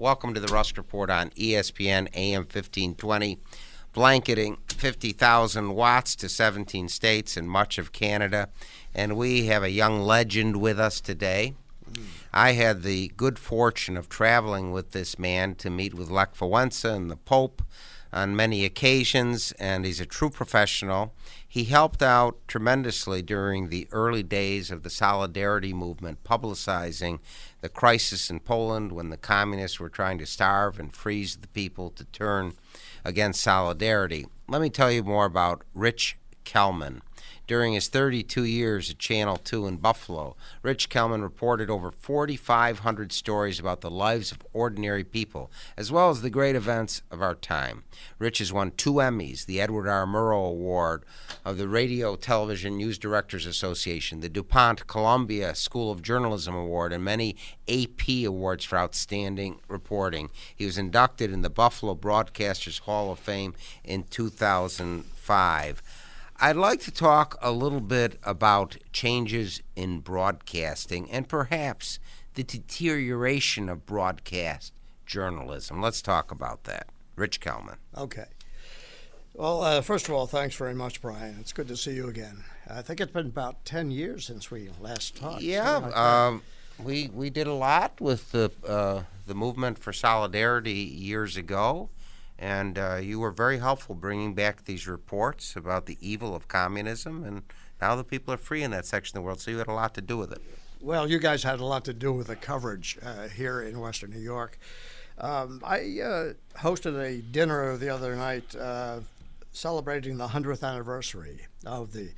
Welcome to the Rust Report on ESPN AM 1520, blanketing 50,000 watts to 17 states and much of Canada. And we have a young legend with us today. I had the good fortune of traveling with this man to meet with Lech Wałęsa and the Pope on many occasions, and he's a true professional. He helped out tremendously during the early days of the Solidarity Movement, publicizing the crisis in Poland when the communists were trying to starve and freeze the people to turn against solidarity. Let me tell you more about Rich Kellman. During his 32 years at Channel 2 in Buffalo, Rich Kellman reported over 4,500 stories about the lives of ordinary people, as well as the great events of our time. Rich has won 2 Emmys, the Edward R. Murrow Award of the Radio Television News Directors Association, the DuPont Columbia School of Journalism Award, and many AP awards for outstanding reporting. He was inducted in the Buffalo Broadcasters Hall of Fame in 2005. I'd like to talk a little bit about changes in broadcasting and perhaps the deterioration of broadcast journalism. Let's talk about that. Rich Kellman. Okay. Well, first of all, thanks very much, Brian. It's good to see you again. I think it's been about 10 years since we last talked. Yeah, we did a lot with the Movement for Solidarity years ago. And you were very helpful bringing back these reports about the evil of communism, and now the people are free in that section of the world, so you had a lot to do with it. Well, you guys had a lot to do with the coverage here in Western New York. I hosted a dinner the other night celebrating the 100th anniversary of the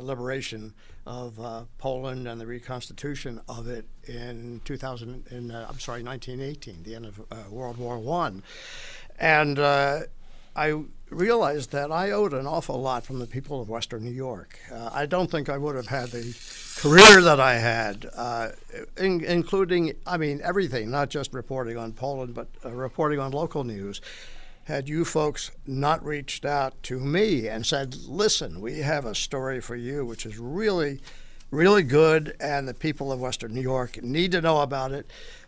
liberation of Poland and the reconstitution of it in 1918, the end of World War I. And I realized that I owed an awful lot from the people of Western New York. I don't think I would have had the career that I had, including, I mean, everything, not just reporting on Poland, but reporting on local news, had you folks not reached out to me and said, listen, we have a story for you, which is really, really good, and the people of Western New York need to know about it.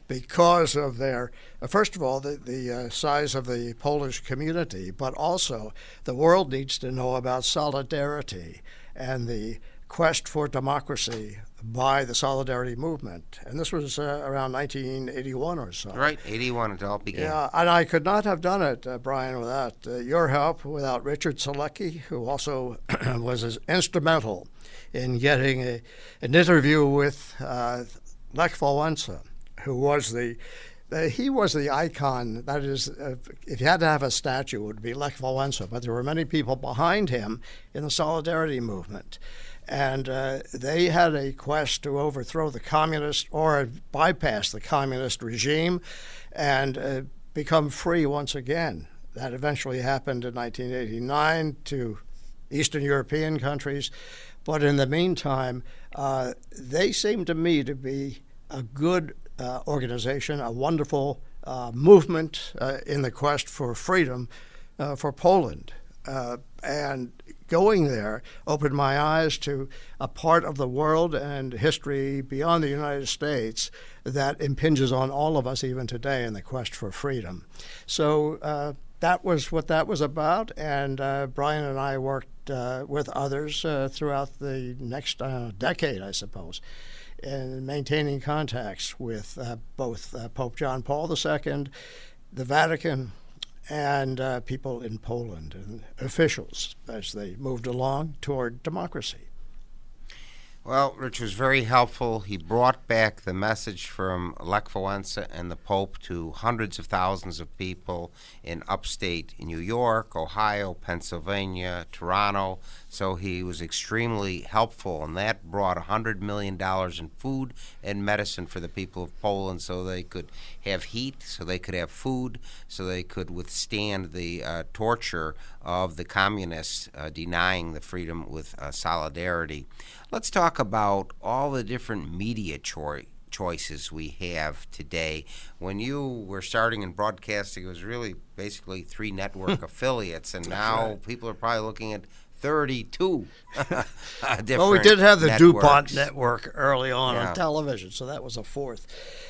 Because of their, first of all, the size of the Polish community, but also the world needs to know about solidarity and the quest for democracy by the Solidarity Movement. And this was around 1981 or so. Right, 81 it all began. Yeah, and I could not have done it, Brian, without your help, without Richard Selecki, who also was as instrumental in getting an interview with Lech Wałęsa, who was he was the icon. That is, if you had to have a statue, it would be Lech Wałęsa, but there were many people behind him in the Solidarity Movement. And they had a quest to overthrow the communist or bypass the communist regime and become free once again. That eventually happened in 1989 to Eastern European countries. But in the meantime, they seemed to me to be a good organization, a wonderful movement in the quest for freedom for Poland. And going there opened my eyes to a part of the world and history beyond the United States that impinges on all of us even today in the quest for freedom. So that was what that was about, and Brian and I worked with others throughout the next decade, I suppose, and maintaining contacts with both Pope John Paul II, the Vatican, and people in Poland and officials as they moved along toward democracy. Well, Rich was very helpful. He brought back the message from Lech Wałęsa and the Pope to hundreds of thousands of people in upstate New York, Ohio, Pennsylvania, Toronto. So he was extremely helpful, and that brought $100 million in food and medicine for the people of Poland so they could have heat, so they could have food, so they could withstand the torture of the communists denying the freedom with solidarity. Let's talk about all the different media choices we have today. When you were starting in broadcasting, it was really basically 3 network affiliates, and now people are probably looking at 32 different Well, we did have the networks. DuPont network early on television, so that was a fourth.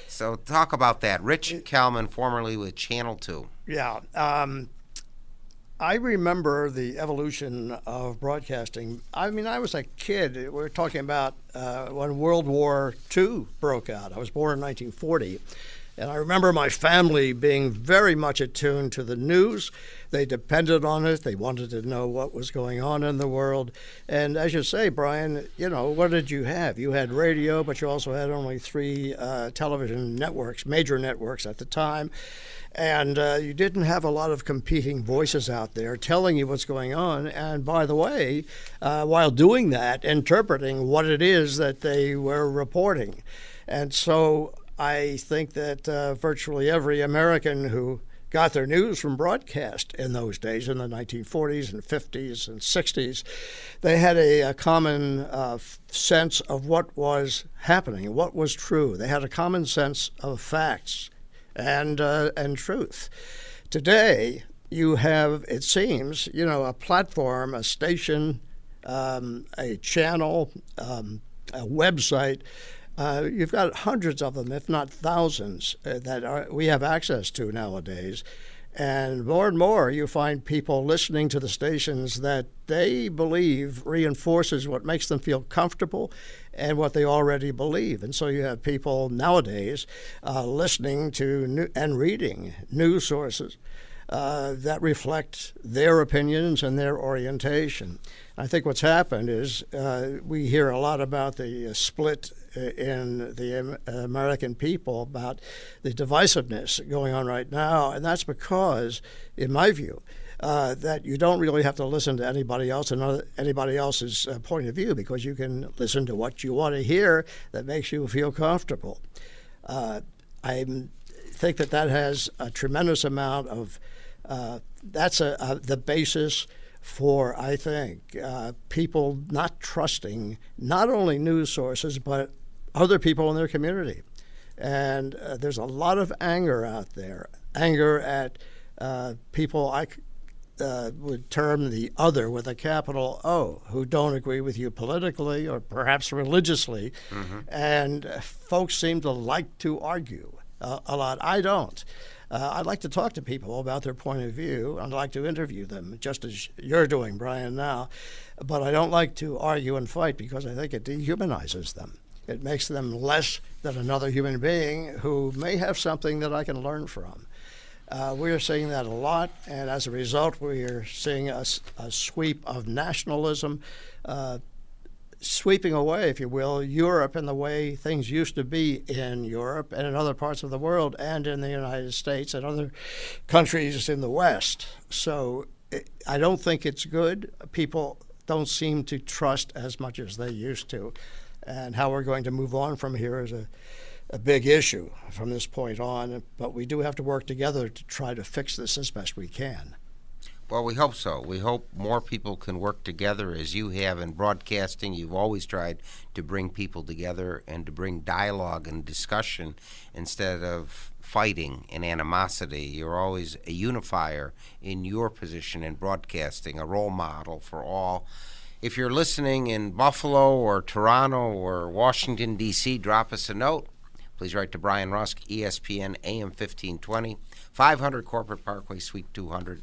So talk about that. Rich Kellman, formerly with Channel 2. Yeah. I remember the evolution of broadcasting. I mean, I was a kid. We were talking about when World War II broke out. I was born in 1940. And I remember my family being very much attuned to the news. They depended on it. They wanted to know what was going on in the world. And as you say, Brian, you know, what did you have? You had radio, but you also had only three television networks, major networks at the time. And you didn't have a lot of competing voices out there telling you what's going on. And by the way, while doing that, interpreting what it is that they were reporting. And so I think that virtually every American who got their news from broadcast in those days, in the 1940s and 50s and 60s, they had a common sense of what was happening, what was true. They had a common sense of facts and truth. Today, you have, it seems, you know, a platform, a station, a channel, a website. You've got hundreds of them, if not thousands, that we have access to nowadays. And more you find people listening to the stations that they believe reinforces what makes them feel comfortable and what they already believe. And so you have people nowadays listening to and reading news sources that reflect their opinions and their orientation. I think what's happened is we hear a lot about the split in the American people, about the divisiveness going on right now. And that's because, in my view, that you don't really have to listen to anybody else and anybody else's point of view, because you can listen to what you want to hear that makes you feel comfortable. I think that has a tremendous amount of that's the basis for, I think, people not trusting not only news sources but other people in their community. And there's a lot of anger out there, anger at people I would term the other with a capital O, who don't agree with you politically or perhaps religiously. Mm-hmm. And folks seem to like to argue a lot. I don't. I'd like to talk to people about their point of view. I'd like to interview them, just as you're doing, Brian, now. But I don't like to argue and fight, because I think it dehumanizes them. It makes them less than another human being who may have something that I can learn from. We're seeing that a lot, and as a result, we're seeing a sweep of nationalism, sweeping away, if you will, Europe and the way things used to be in Europe and in other parts of the world and in the United States and other countries in the West. So I don't think it's good. People don't seem to trust as much as they used to. And how we're going to move on from here is a big issue from this point on. But we do have to work together to try to fix this as best we can. Well, we hope so. We hope more people can work together, as you have in broadcasting. You've always tried to bring people together and to bring dialogue and discussion instead of fighting and animosity. You're always a unifier in your position in broadcasting, a role model for all. If you're listening in Buffalo or Toronto or Washington, D.C., drop us a note. Please write to Brian Rusk, ESPN, AM 1520, 500 Corporate Parkway, Suite 200.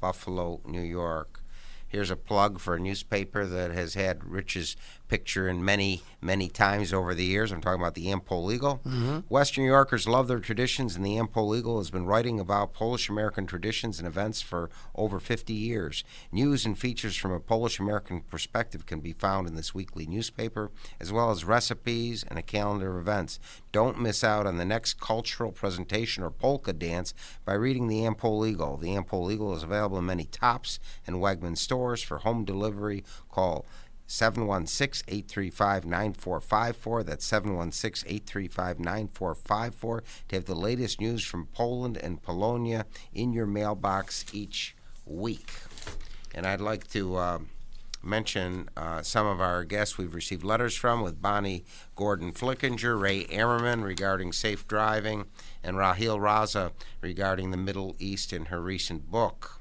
Buffalo, New York. Here's a plug for a newspaper that has had Rich's picture in many, many times over the years. I'm talking about the Ampol Eagle. Mm-hmm. Western New Yorkers love their traditions, and the Ampol Eagle has been writing about Polish-American traditions and events for over 50 years. News and features from a Polish-American perspective can be found in this weekly newspaper, as well as recipes and a calendar of events. Don't miss out on the next cultural presentation or polka dance by reading the Ampol Eagle. The Ampol Eagle is available in many Tops and Wegmans stores. For home delivery, call 716-835-9454. That's 716-835-9454 to have the latest news from Poland and Polonia in your mailbox each week. And I'd like to mention some of our guests we've received letters from, with Bonnie Gordon-Flickinger, Ray Ammerman regarding safe driving, and Raheel Raza regarding the Middle East in her recent book.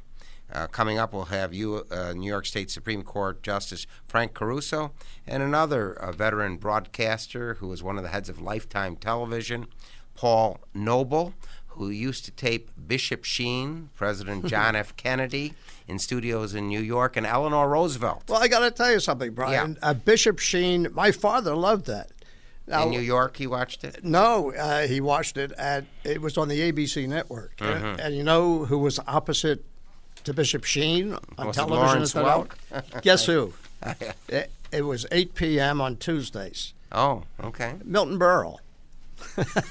Coming up, we'll have New York State Supreme Court Justice Frank Caruso and another veteran broadcaster who was one of the heads of Lifetime Television, Paul Noble, who used to tape Bishop Sheen, President John F. Kennedy, in studios in New York, and Eleanor Roosevelt. Well, I got to tell you something, Brian. Yeah. Bishop Sheen, my father loved that. Now, in New York, he watched it? No, he watched it at, it was on the ABC network. Mm-hmm. And you know who was opposite to Bishop Sheen on television at that hour? Guess who? It was 8 p.m. on Tuesdays. Oh, okay. Milton Berle.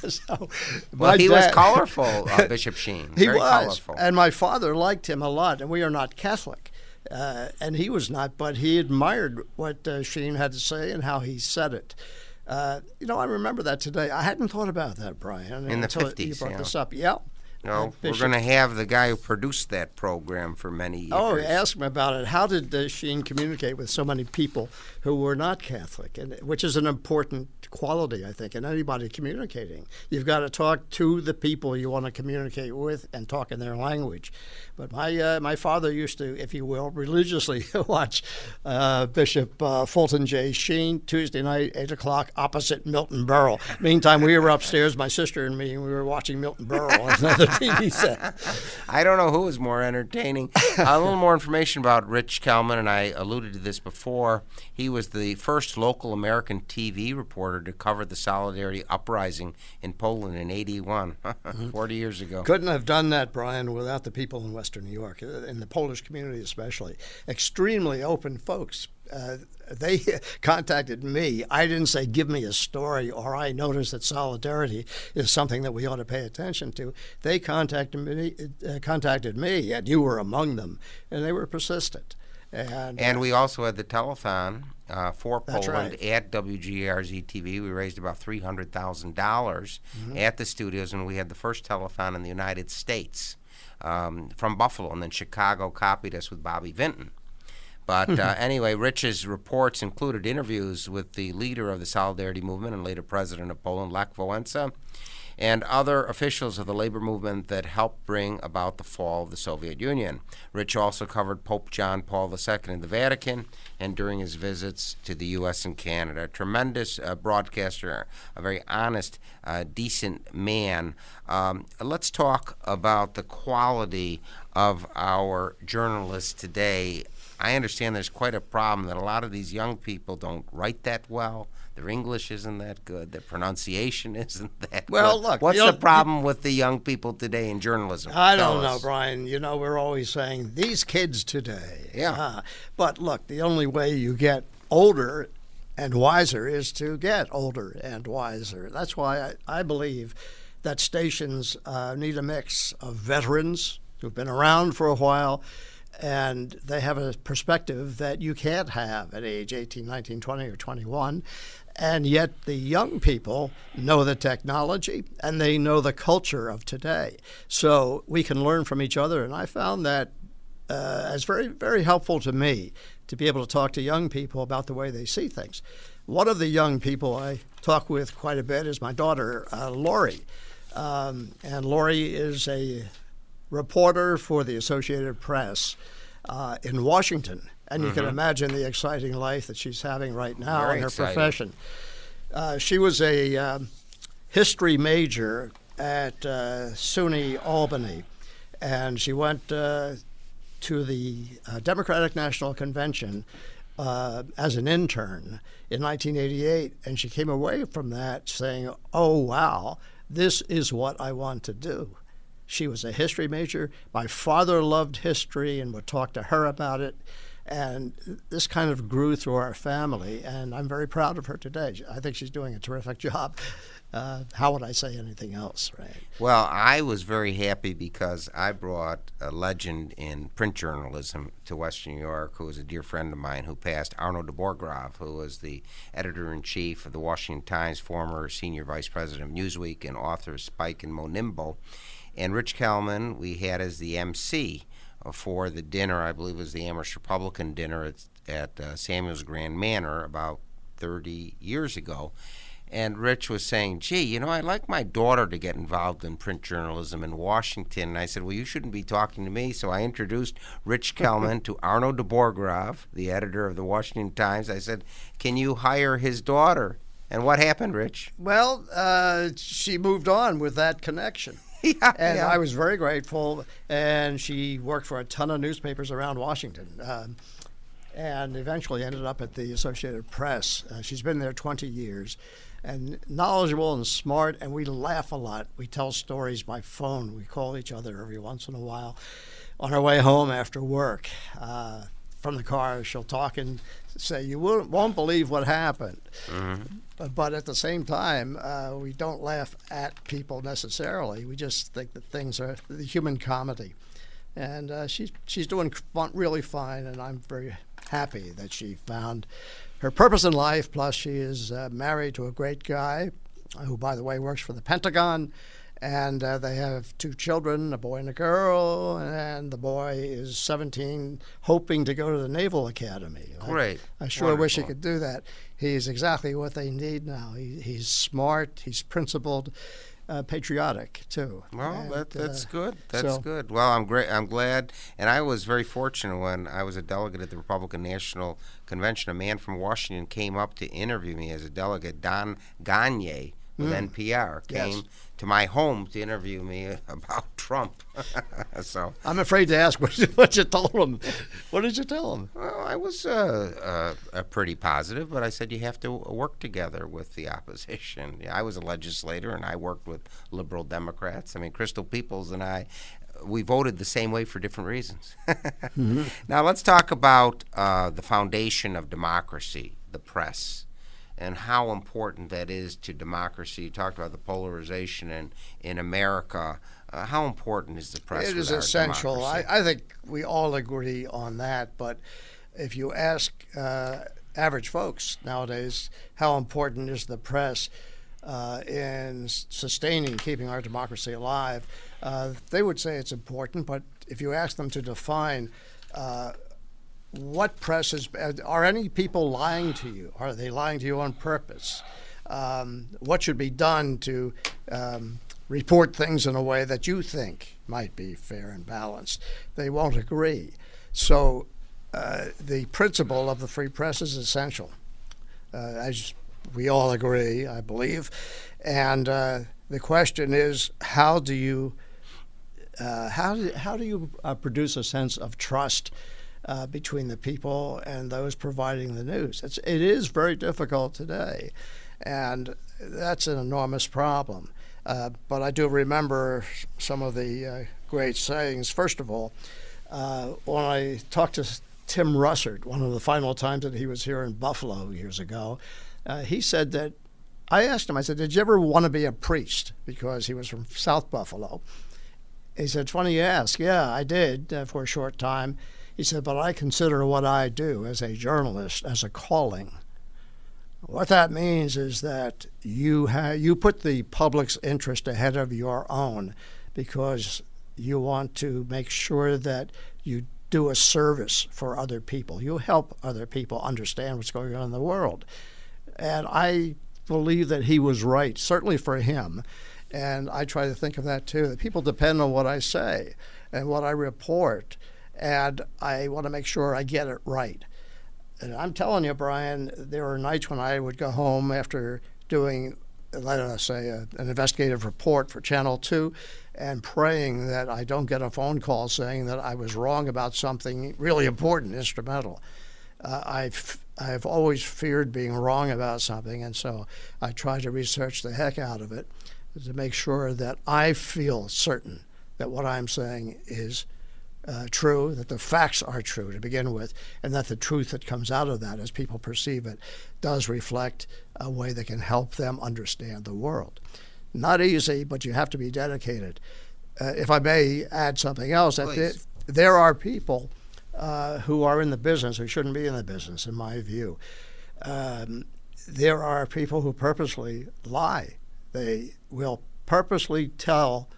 So, well, he was colorful, Bishop Sheen. He very was, colorful. And my father liked him a lot, and we are not Catholic. And he was not, but he admired what Sheen had to say and how he said it. You know, I remember that today. I hadn't thought about that, Brian, in until the 50s, you brought this up. Yeah. No, we're going to have the guy who produced that program for many years. Oh, ask him about it. How did Sheen communicate with so many people who were not Catholic, and which is an important quality, I think, in anybody communicating. You've got to talk to the people you want to communicate with and talk in their language. But my father used to, if you will, religiously watch Bishop Fulton J. Sheen Tuesday night, 8 o'clock, opposite Milton Berle. Meantime, we were upstairs, my sister and me, and we were watching Milton Berle on another TV set. I don't know who was more entertaining. A little more information about Rich Kellman, and I alluded to this before. He was the first local American TV reporter to cover the Solidarity uprising in Poland in '81, 40 years ago. Couldn't have done that, Brian, without the people in Western New York, in the Polish community especially. Extremely open folks. They contacted me. I didn't say, give me a story, or I noticed that solidarity is something that we ought to pay attention to. They contacted me, and you were among them, and they were persistent. And we also had the telethon for Poland at WGRZ-TV. We raised about $300,000 at the studios, and we had the first telethon in the United States from Buffalo, and then Chicago copied us with Bobby Vinton. But anyway, Rich's reports included interviews with the leader of the Solidarity Movement and later president of Poland, Lech Wałęsa, and other officials of the labor movement that helped bring about the fall of the Soviet Union. Rich also covered Pope John Paul II in the Vatican and during his visits to the U.S. and Canada. A tremendous broadcaster, a very honest, decent man. Let's talk about the quality of our journalists today. I understand there's quite a problem that a lot of these young people don't write that well. Their English isn't that good. Their pronunciation isn't that good. Well, look. What's the problem with the young people today in journalism? I don't know, Brian. You know, we're always saying, these kids today. Yeah. But look, the only way you get older and wiser is to get older and wiser. That's why I believe that stations need a mix of veterans who've been around for a while, and they have a perspective that you can't have at age 18, 19, 20, or 21. And yet the young people know the technology and they know the culture of today. So we can learn from each other. And I found that as very, very helpful to me to be able to talk to young people about the way they see things. One of the young people I talk with quite a bit is my daughter, Lori. And Lori is a reporter for the Associated Press in Washington. And you can imagine the exciting life that she's having right now in her profession. She was a history major at SUNY Albany, and she went to the Democratic National Convention as an intern in 1988, and she came away from that saying, oh, wow, this is what I want to do. She was a history major. My father loved history and would talk to her about it. And this kind of grew through our family, and I'm very proud of her today. I think she's doing a terrific job. How would I say anything else, right? Well, I was very happy because I brought a legend in print journalism to Western New York who was a dear friend of mine who passed, Arnold de Borchgrave, who was the editor-in-chief of the Washington Times, former senior vice president of Newsweek, and author of Spike and Monimbo. And Rich Kellman we had as the MC for the dinner, I believe it was the Amherst Republican dinner at Samuel's Grand Manor about 30 years ago. And Rich was saying, gee, you know, I'd like my daughter to get involved in print journalism in Washington. And I said, well, you shouldn't be talking to me. So I introduced Rich Kellman to Arnold de Borchgrave, the editor of the Washington Times. I said, can you hire his daughter? And what happened, Rich? Well, she moved on with that connection. Yeah, and I was very grateful. And she worked for a ton of newspapers around Washington. And eventually ended up at the Associated Press. She's been there 20 years, and knowledgeable and smart, and we laugh a lot. We tell stories by phone. We call each other every once in a while on our way home after work. From the car, she'll talk and say, you won't believe what happened. Mm-hmm. But at the same time, we don't laugh at people necessarily. We just think that things are the human comedy. And she's doing really fine, and I'm very happy that she found her purpose in life. Plus, she is married to a great guy who, by the way, works for the Pentagon. And they have two children, a boy and a girl, and the boy is 17, hoping to go to the Naval Academy. Great. I sure Wonderful. Wish he could do that. He's exactly what they need now. He's smart. He's principled. Patriotic too. Well, and, that's good. That's good. Well, I'm great. I'm glad. And I was very fortunate when I was a delegate at the Republican National Convention. A man from Washington came up to interview me as a delegate. Don Gagne with NPR came to my home to interview me about Trump. So I'm afraid to ask what you told him. What did you tell him? Well, I was pretty positive, but I said you have to work together with the opposition. I was a legislator, and I worked with liberal Democrats. I mean, Crystal Peoples and we voted the same way for different reasons. Mm-hmm. Now let's talk about the foundation of democracy, the press, and how important that is to democracy. You talked about the polarization in America. How important is the press? It is essential. I think we all agree on that. But if you ask average folks nowadays, how important is the press in sustaining, keeping our democracy alive, they would say it's important. But if you ask them to define what press is, are any people lying to you? Are they lying to you on purpose? What should be done to report things in a way that you think might be fair and balanced? They won't agree. So the principle of the free press is essential, as we all agree, I believe. And the question is, how do you produce a sense of trust between the people and those providing the news? It is very difficult today, and that's an enormous problem. But I do remember some of the great sayings. First of all, when I talked to Tim Russert, one of the final times that he was here in Buffalo years ago, he said that, I asked him, I said, did you ever want to be a priest? Because he was from South Buffalo. He said, funny you ask. Yeah, I did for a short time. He said, but I consider what I do as a journalist as a calling. What that means is that you put the public's interest ahead of your own, because you want to make sure that you do a service for other people. You help other people understand what's going on in the world. And I believe that he was right, certainly for him. And I try to think of that too, that people depend on what I say and what I report. And I want to make sure I get it right. And I'm telling you, Brian, there were nights when I would go home after doing, let us say, an investigative report for Channel 2 and praying that I don't get a phone call saying that I was wrong about something really important, instrumental. I've always feared being wrong about something, and so I try to research the heck out of it to make sure that I feel certain that what I'm saying is true, that the facts are true to begin with, and that the truth that comes out of that as people perceive it does reflect a way that can help them understand the world. Not easy, but you have to be dedicated. If I may add something else, there are people who are in the business who shouldn't be in the business, in my view. There are people who purposely lie. They will purposely tell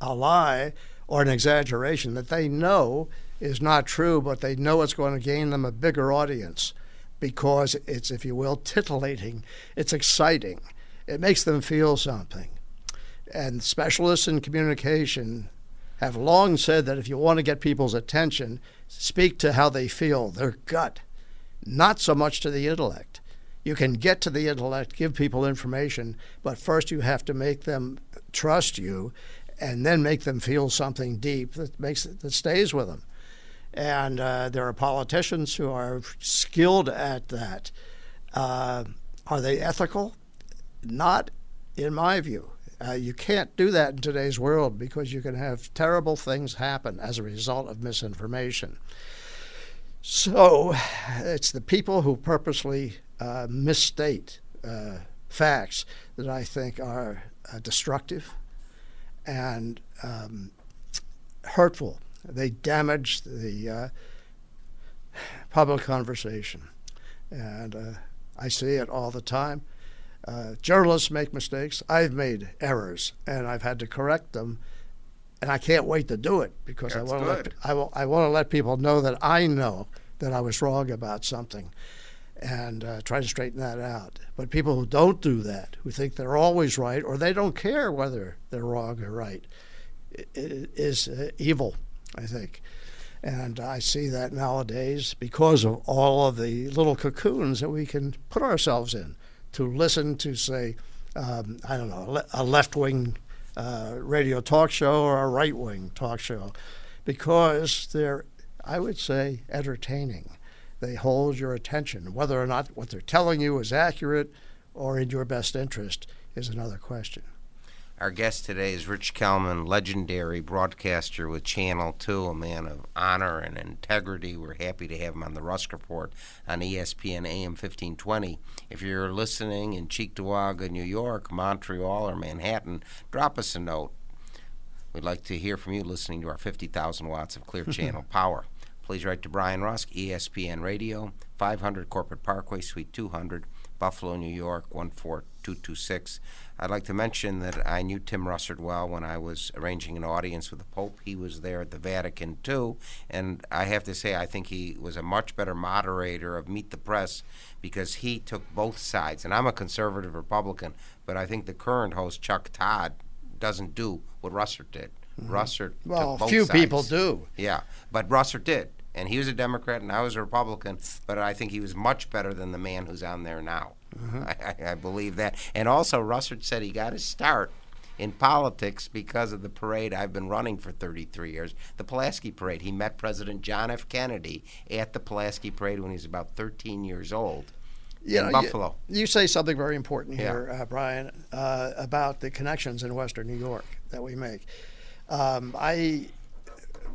a lie or an exaggeration that they know is not true, but they know it's going to gain them a bigger audience because it's, if you will, titillating. It's exciting. It makes them feel something. And specialists in communication have long said that if you want to get people's attention, speak to how they feel, their gut, not so much to the intellect. You can get to the intellect, give people information, but first you have to make them trust you and then make them feel something deep that stays with them. And there are politicians who are skilled at that. Are they ethical? Not in my view. You can't do that in today's world because you can have terrible things happen as a result of misinformation. So it's the people who purposely misstate facts that I think are destructive and hurtful. They damage the public conversation. And I see it all the time. Journalists make mistakes. I've made errors, and I've had to correct them. And I can't wait to do it because I want to let people know that I know that I was wrong about something and try to straighten that out. But people who don't do that, who think they're always right or they don't care whether they're wrong or right, is evil, I think. And I see that nowadays because of all of the little cocoons that we can put ourselves in to listen to, say, I don't know, a left-wing radio talk show or a right-wing talk show, because they're, I would say, entertaining. They hold your attention. Whether or not what they're telling you is accurate or in your best interest is another question. Our guest today is Rich Kellman, legendary broadcaster with Channel 2, a man of honor and integrity. We're happy to have him on the Rusk Report on ESPN AM 1520. If you're listening in Cheektowaga, New York, Montreal, or Manhattan, drop us a note. We'd like to hear from you listening to our 50,000 watts of clear channel power. Please write to Brian Rusk, ESPN Radio, 500 Corporate Parkway, Suite 200, Buffalo, New York, 14226. I'd like to mention that I knew Tim Russert well when I was arranging an audience with the Pope. He was there at the Vatican, too. And I have to say, I think he was a much better moderator of Meet the Press because he took both sides. And I'm a conservative Republican, but I think the current host, Chuck Todd, doesn't do what Russert did. Mm-hmm. Russert took both sides. Well, few people do. Yeah, but Russert did. And he was a Democrat, and I was a Republican, but I think he was much better than the man who's on there now. Mm-hmm. I believe that. And also, Russert said he got his start in politics because of the parade I've been running for 33 years, the Pulaski Parade. He met President John F. Kennedy at the Pulaski Parade when he was about 13 years old in Buffalo. You say something very important here, Brian, about the connections in Western New York that we make. I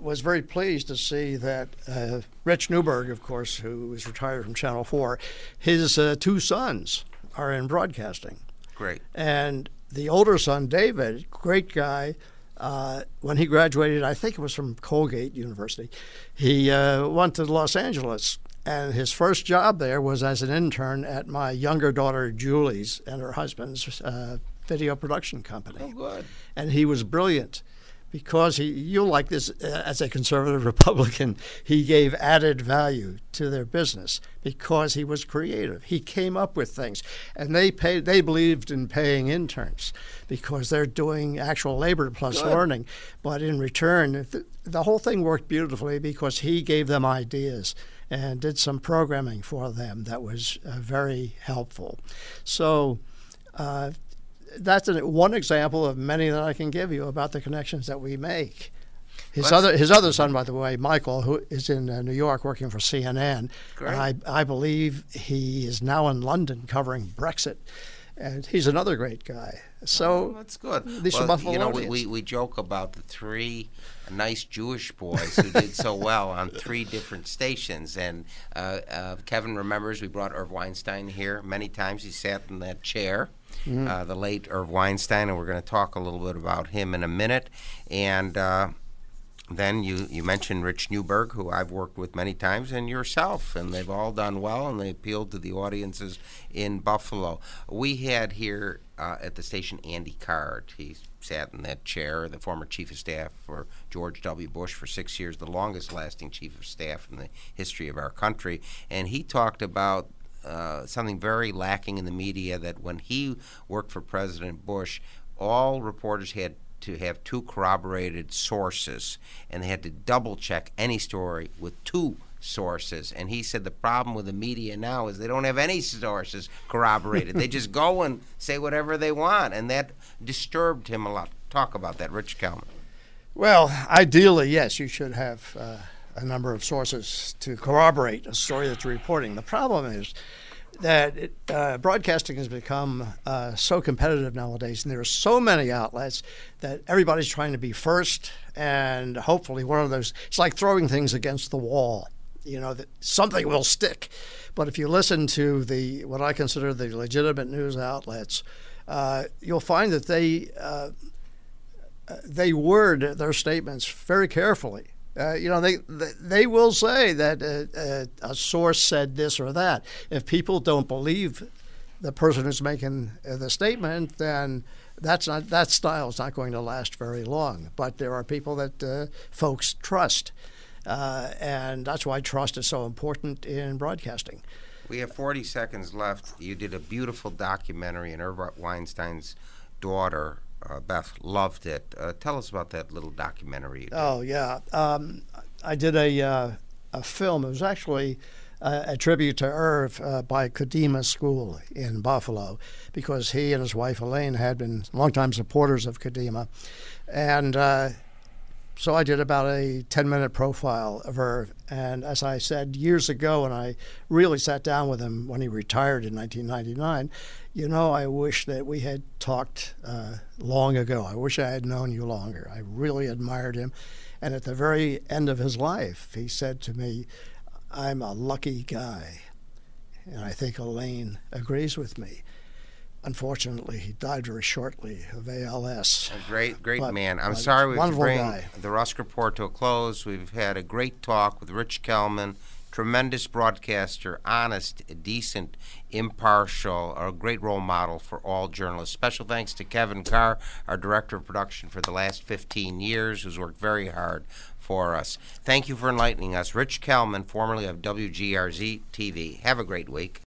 was very pleased to see that Rich Newberg, of course, who is retired from Channel 4, his two sons are in broadcasting. Great. And the older son, David, great guy, when he graduated, I think it was from Colgate University, he went to Los Angeles. And his first job there was as an intern at my younger daughter, Julie's, and her husband's video production company. Oh, good. And he was brilliant. Because you'll like this, as a conservative Republican, he gave added value to their business because he was creative. He came up with things. And they believed in paying interns because they're doing actual labor plus learning. But in return, the whole thing worked beautifully because he gave them ideas and did some programming for them that was very helpful. So that's one example of many that I can give you about the connections that we make. His other son, by the way, Michael, who is in New York working for CNN, and I believe he is now in London covering Brexit, and he's another great guy. So that's good. These are multiple audiences. We joke about the three nice Jewish boys who did so well on three different stations. And Kevin remembers we brought Irv Weinstein here many times. He sat in that chair. Mm-hmm. The late Irv Weinstein, and we're going to talk a little bit about him in a minute. And then you mentioned Rich Newberg, who I've worked with many times, and yourself, and they've all done well, and they appealed to the audiences in Buffalo. We had here at the station Andy Card. He sat in that chair, the former chief of staff for George W. Bush for 6 years, the longest-lasting chief of staff in the history of our country, and he talked about something very lacking in the media, that when he worked for President Bush, all reporters had to have two corroborated sources, and they had to double check any story with two sources. And he said the problem with the media now is they don't have any sources corroborated. They just go and say whatever they want, and that disturbed him a lot. Talk about that, Rich Kellman. Well, ideally, yes, you should have a number of sources to corroborate a story that you're reporting. The problem is that broadcasting has become so competitive nowadays, and there are so many outlets that everybody's trying to be first, and hopefully one of those, it's like throwing things against the wall, you know, that something will stick. But if you listen to the, what I consider the legitimate news outlets, you'll find that they word their statements very carefully. You know, they will say that a source said this or that. If people don't believe the person who's making the statement, then that's not, that style's not going to last very long. But there are people that folks trust, and that's why trust is so important in broadcasting. We have 40 seconds left. You did a beautiful documentary, and Irv Weinstein's daughter, Beth, loved it. Tell us about that little documentary. Oh, yeah. I did a film. It was actually a tribute to Irv by Kadima School in Buffalo, because he and his wife, Elaine, had been longtime supporters of Kadima. And so I did about a 10-minute profile of Irv. And as I said years ago, and I really sat down with him when he retired in 1999, you know, I wish that we had talked long ago. I wish I had known you longer. I really admired him. And at the very end of his life, he said to me, "I'm a lucky guy." And I think Elaine agrees with me. Unfortunately, he died very shortly of ALS. A great man. I'm sorry we have to bring the Rusk Report to a close. We've had a great talk with Rich Kellman, tremendous broadcaster, honest, decent, impartial, a great role model for all journalists. Special thanks to Kevin Carr, our director of production for the last 15 years, who's worked very hard for us. Thank you for enlightening us. Rich Kellman, formerly of WGRZ-TV. Have a great week.